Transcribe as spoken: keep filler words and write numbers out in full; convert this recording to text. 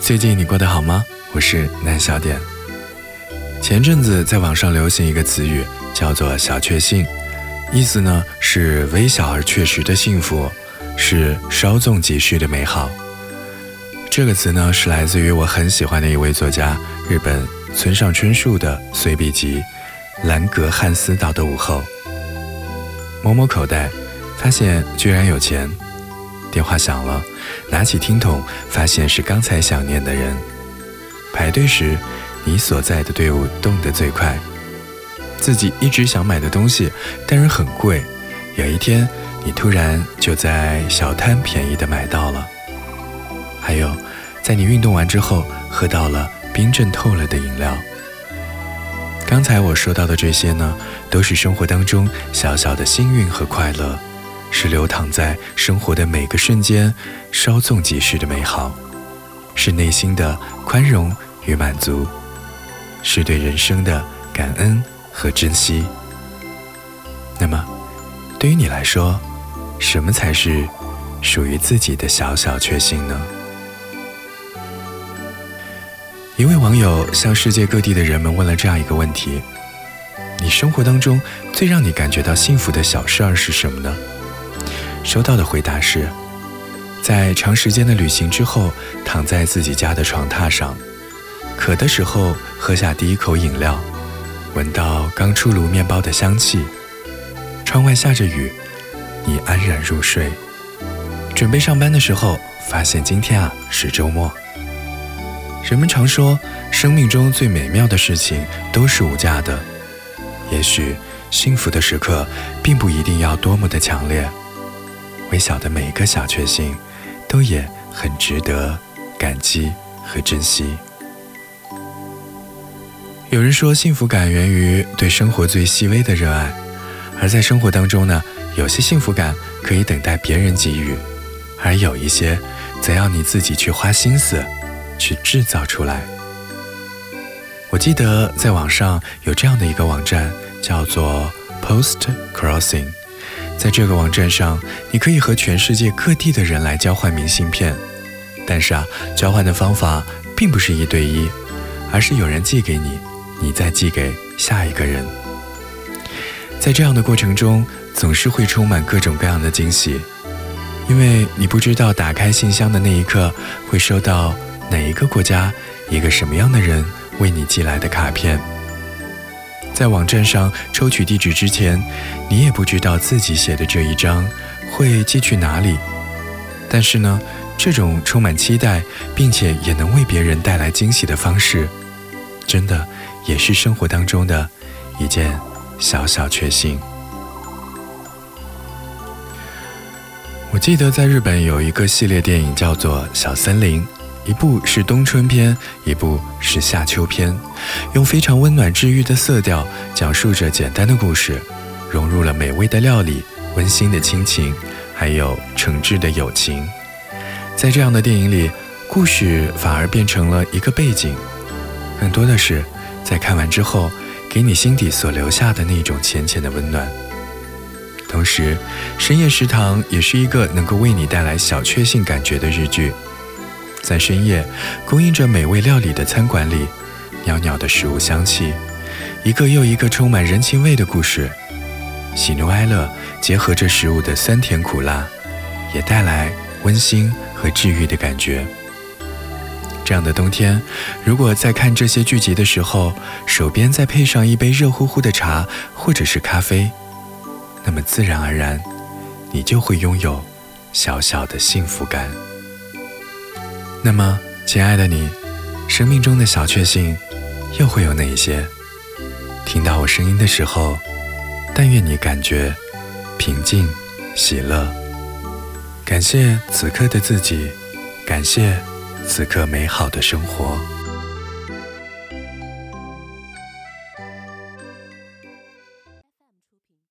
最近你过得好吗？我是南小点。前阵子在网上流行一个词语，叫做小确幸，意思呢是微小而确实的幸福，是稍纵即逝的美好。这个词呢是来自于我很喜欢的一位作家，日本村上春树的随笔集《兰格汉斯岛的午后》。摸摸口袋，发现居然有钱。电话响了，拿起听筒，发现是刚才想念的人。排队时，你所在的队伍动得最快。自己一直想买的东西，但是很贵。有一天，你突然就在小摊便宜的买到了。还有，在你运动完之后，喝到了冰镇透了的饮料。刚才我说到的这些呢，都是生活当中小小的幸运和快乐，是流淌在生活的每个瞬间，稍纵即逝的美好，是内心的宽容与满足，是对人生的感恩和珍惜。那么，对于你来说，什么才是属于自己的小小确幸呢？一位网友向世界各地的人们问了这样一个问题：你生活当中最让你感觉到幸福的小事儿是什么呢？收到的回答是，在长时间的旅行之后，躺在自己家的床榻上，渴的时候喝下第一口饮料，闻到刚出炉面包的香气，窗外下着雨，你安然入睡。准备上班的时候，发现今天啊是周末。人们常说，生命中最美妙的事情都是无价的。也许幸福的时刻并不一定要多么的强烈，微小的每一个小确幸都也很值得感激和珍惜。有人说，幸福感源于对生活最细微的热爱，而在生活当中呢，有些幸福感可以等待别人给予，而有一些则要你自己去花心思去制造出来。我记得在网上有这样的一个网站，叫做 Post Crossing。 在这个网站上，你可以和全世界各地的人来交换明信片，但是啊，交换的方法并不是一对一，而是有人寄给你，你再寄给下一个人。在这样的过程中，总是会充满各种各样的惊喜，因为你不知道打开信箱的那一刻，会收到哪一个国家，一个什么样的人为你寄来的卡片。在网站上抽取地址之前，你也不知道自己写的这一张会寄去哪里，但是呢，这种充满期待并且也能为别人带来惊喜的方式，真的也是生活当中的一件小小确幸。我记得在日本有一个系列电影叫做《小森林》，一部是冬春篇，一部是夏秋篇，用非常温暖治愈的色调，讲述着简单的故事，融入了美味的料理、温馨的亲情，还有诚挚的友情。在这样的电影里，故事反而变成了一个背景，更多的是在看完之后，给你心底所留下的那种浅浅的温暖。同时，深夜食堂也是一个能够为你带来小确幸感觉的日剧。在深夜供应着美味料理的餐馆里，袅袅的食物香气，一个又一个充满人情味的故事，喜怒哀乐结合着食物的酸甜苦辣，也带来温馨和治愈的感觉。这样的冬天，如果在看这些剧集的时候，手边再配上一杯热乎乎的茶或者是咖啡，那么自然而然你就会拥有小小的幸福感。那么，亲爱的你，生命中的小确幸又会有哪一些？听到我声音的时候，但愿你感觉平静、喜乐。感谢此刻的自己，感谢此刻美好的生活。